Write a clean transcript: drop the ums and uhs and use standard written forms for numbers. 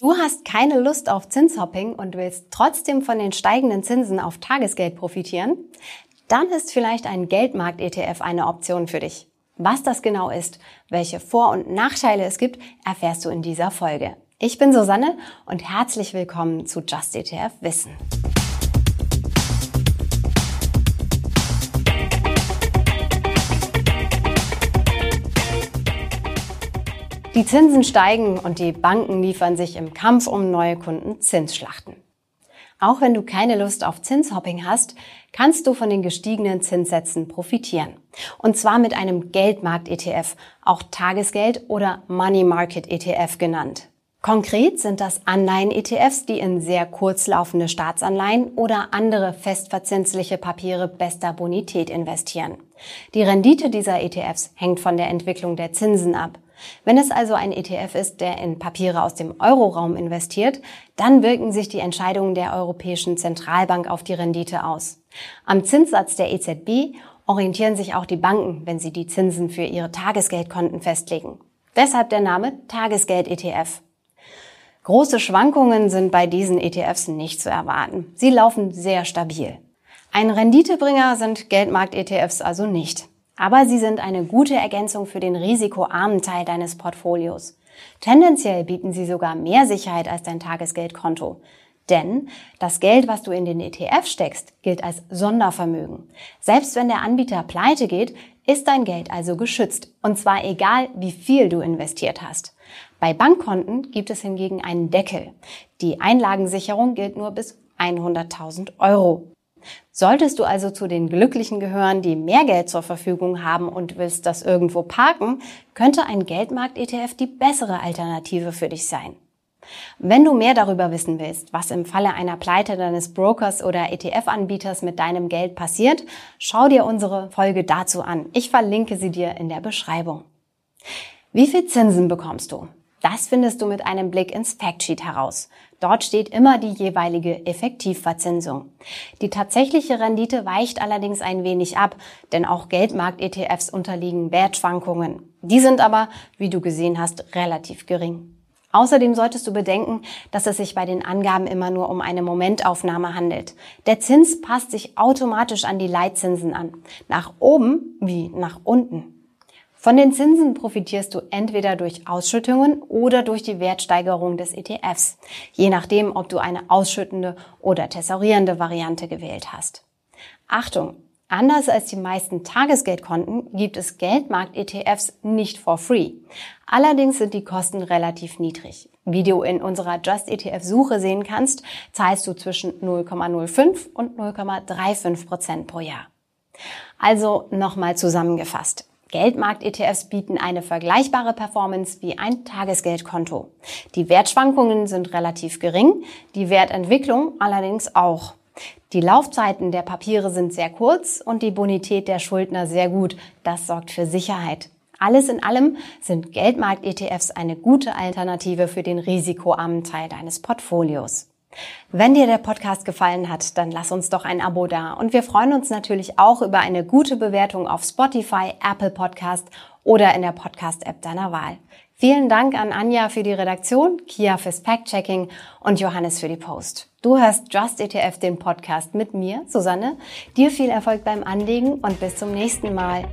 Du hast keine Lust auf Zinshopping und willst trotzdem von den steigenden Zinsen auf Tagesgeld profitieren? Dann ist vielleicht ein Geldmarkt-ETF eine Option für dich. Was das genau ist, welche Vor- und Nachteile es gibt, erfährst du in dieser Folge. Ich bin Susanne und herzlich willkommen zu JustETF Wissen. Die Zinsen steigen und die Banken liefern sich im Kampf um neue Kunden Zinsschlachten. Auch wenn du keine Lust auf Zinshopping hast, kannst du von den gestiegenen Zinssätzen profitieren. Und zwar mit einem Geldmarkt-ETF, auch Tagesgeld- oder Money Market ETF genannt. Konkret sind das Anleihen-ETFs, die in sehr kurz laufende Staatsanleihen oder andere festverzinsliche Papiere bester Bonität investieren. Die Rendite dieser ETFs hängt von der Entwicklung der Zinsen ab. Wenn es also ein ETF ist, der in Papiere aus dem Euroraum investiert, dann wirken sich die Entscheidungen der Europäischen Zentralbank auf die Rendite aus. Am Zinssatz der EZB orientieren sich auch die Banken, wenn sie die Zinsen für ihre Tagesgeldkonten festlegen. Deshalb der Name Tagesgeld-ETF. Große Schwankungen sind bei diesen ETFs nicht zu erwarten. Sie laufen sehr stabil. Ein Renditebringer sind Geldmarkt-ETFs also nicht. Aber sie sind eine gute Ergänzung für den risikoarmen Teil deines Portfolios. Tendenziell bieten sie sogar mehr Sicherheit als dein Tagesgeldkonto. Denn das Geld, was du in den ETF steckst, gilt als Sondervermögen. Selbst wenn der Anbieter pleite geht, ist dein Geld also geschützt. Und zwar egal, wie viel du investiert hast. Bei Bankkonten gibt es hingegen einen Deckel. Die Einlagensicherung gilt nur bis 100.000 Euro. Solltest du also zu den Glücklichen gehören, die mehr Geld zur Verfügung haben und willst das irgendwo parken, könnte ein Geldmarkt-ETF die bessere Alternative für dich sein. Wenn du mehr darüber wissen willst, was im Falle einer Pleite deines Brokers oder ETF-Anbieters mit deinem Geld passiert, schau dir unsere Folge dazu an. Ich verlinke sie dir in der Beschreibung. Wie viel Zinsen bekommst du? Das findest du mit einem Blick ins Factsheet heraus. Dort steht immer die jeweilige Effektivverzinsung. Die tatsächliche Rendite weicht allerdings ein wenig ab, denn auch Geldmarkt-ETFs unterliegen Wertschwankungen. Die sind aber, wie du gesehen hast, relativ gering. Außerdem solltest du bedenken, dass es sich bei den Angaben immer nur um eine Momentaufnahme handelt. Der Zins passt sich automatisch an die Leitzinsen an. Nach oben wie nach unten. Von den Zinsen profitierst du entweder durch Ausschüttungen oder durch die Wertsteigerung des ETFs, je nachdem, ob du eine ausschüttende oder thesaurierende Variante gewählt hast. Achtung! Anders als die meisten Tagesgeldkonten gibt es Geldmarkt-ETFs nicht for free. Allerdings sind die Kosten relativ niedrig. Wie du in unserer Just-ETF-Suche sehen kannst, zahlst du zwischen 0,05 und 0,35% pro Jahr. Also nochmal zusammengefasst. Geldmarkt-ETFs bieten eine vergleichbare Performance wie ein Tagesgeldkonto. Die Wertschwankungen sind relativ gering, die Wertentwicklung allerdings auch. Die Laufzeiten der Papiere sind sehr kurz und die Bonität der Schuldner sehr gut. Das sorgt für Sicherheit. Alles in allem sind Geldmarkt-ETFs eine gute Alternative für den risikoarmen Teil deines Portfolios. Wenn dir der Podcast gefallen hat, dann lass uns doch ein Abo da und wir freuen uns natürlich auch über eine gute Bewertung auf Spotify, Apple Podcast oder in der Podcast-App deiner Wahl. Vielen Dank an Anja für die Redaktion, Kia fürs Fact-Checking und Johannes für die Post. Du hörst JustETF, den Podcast mit mir, Susanne. Dir viel Erfolg beim Anlegen und bis zum nächsten Mal.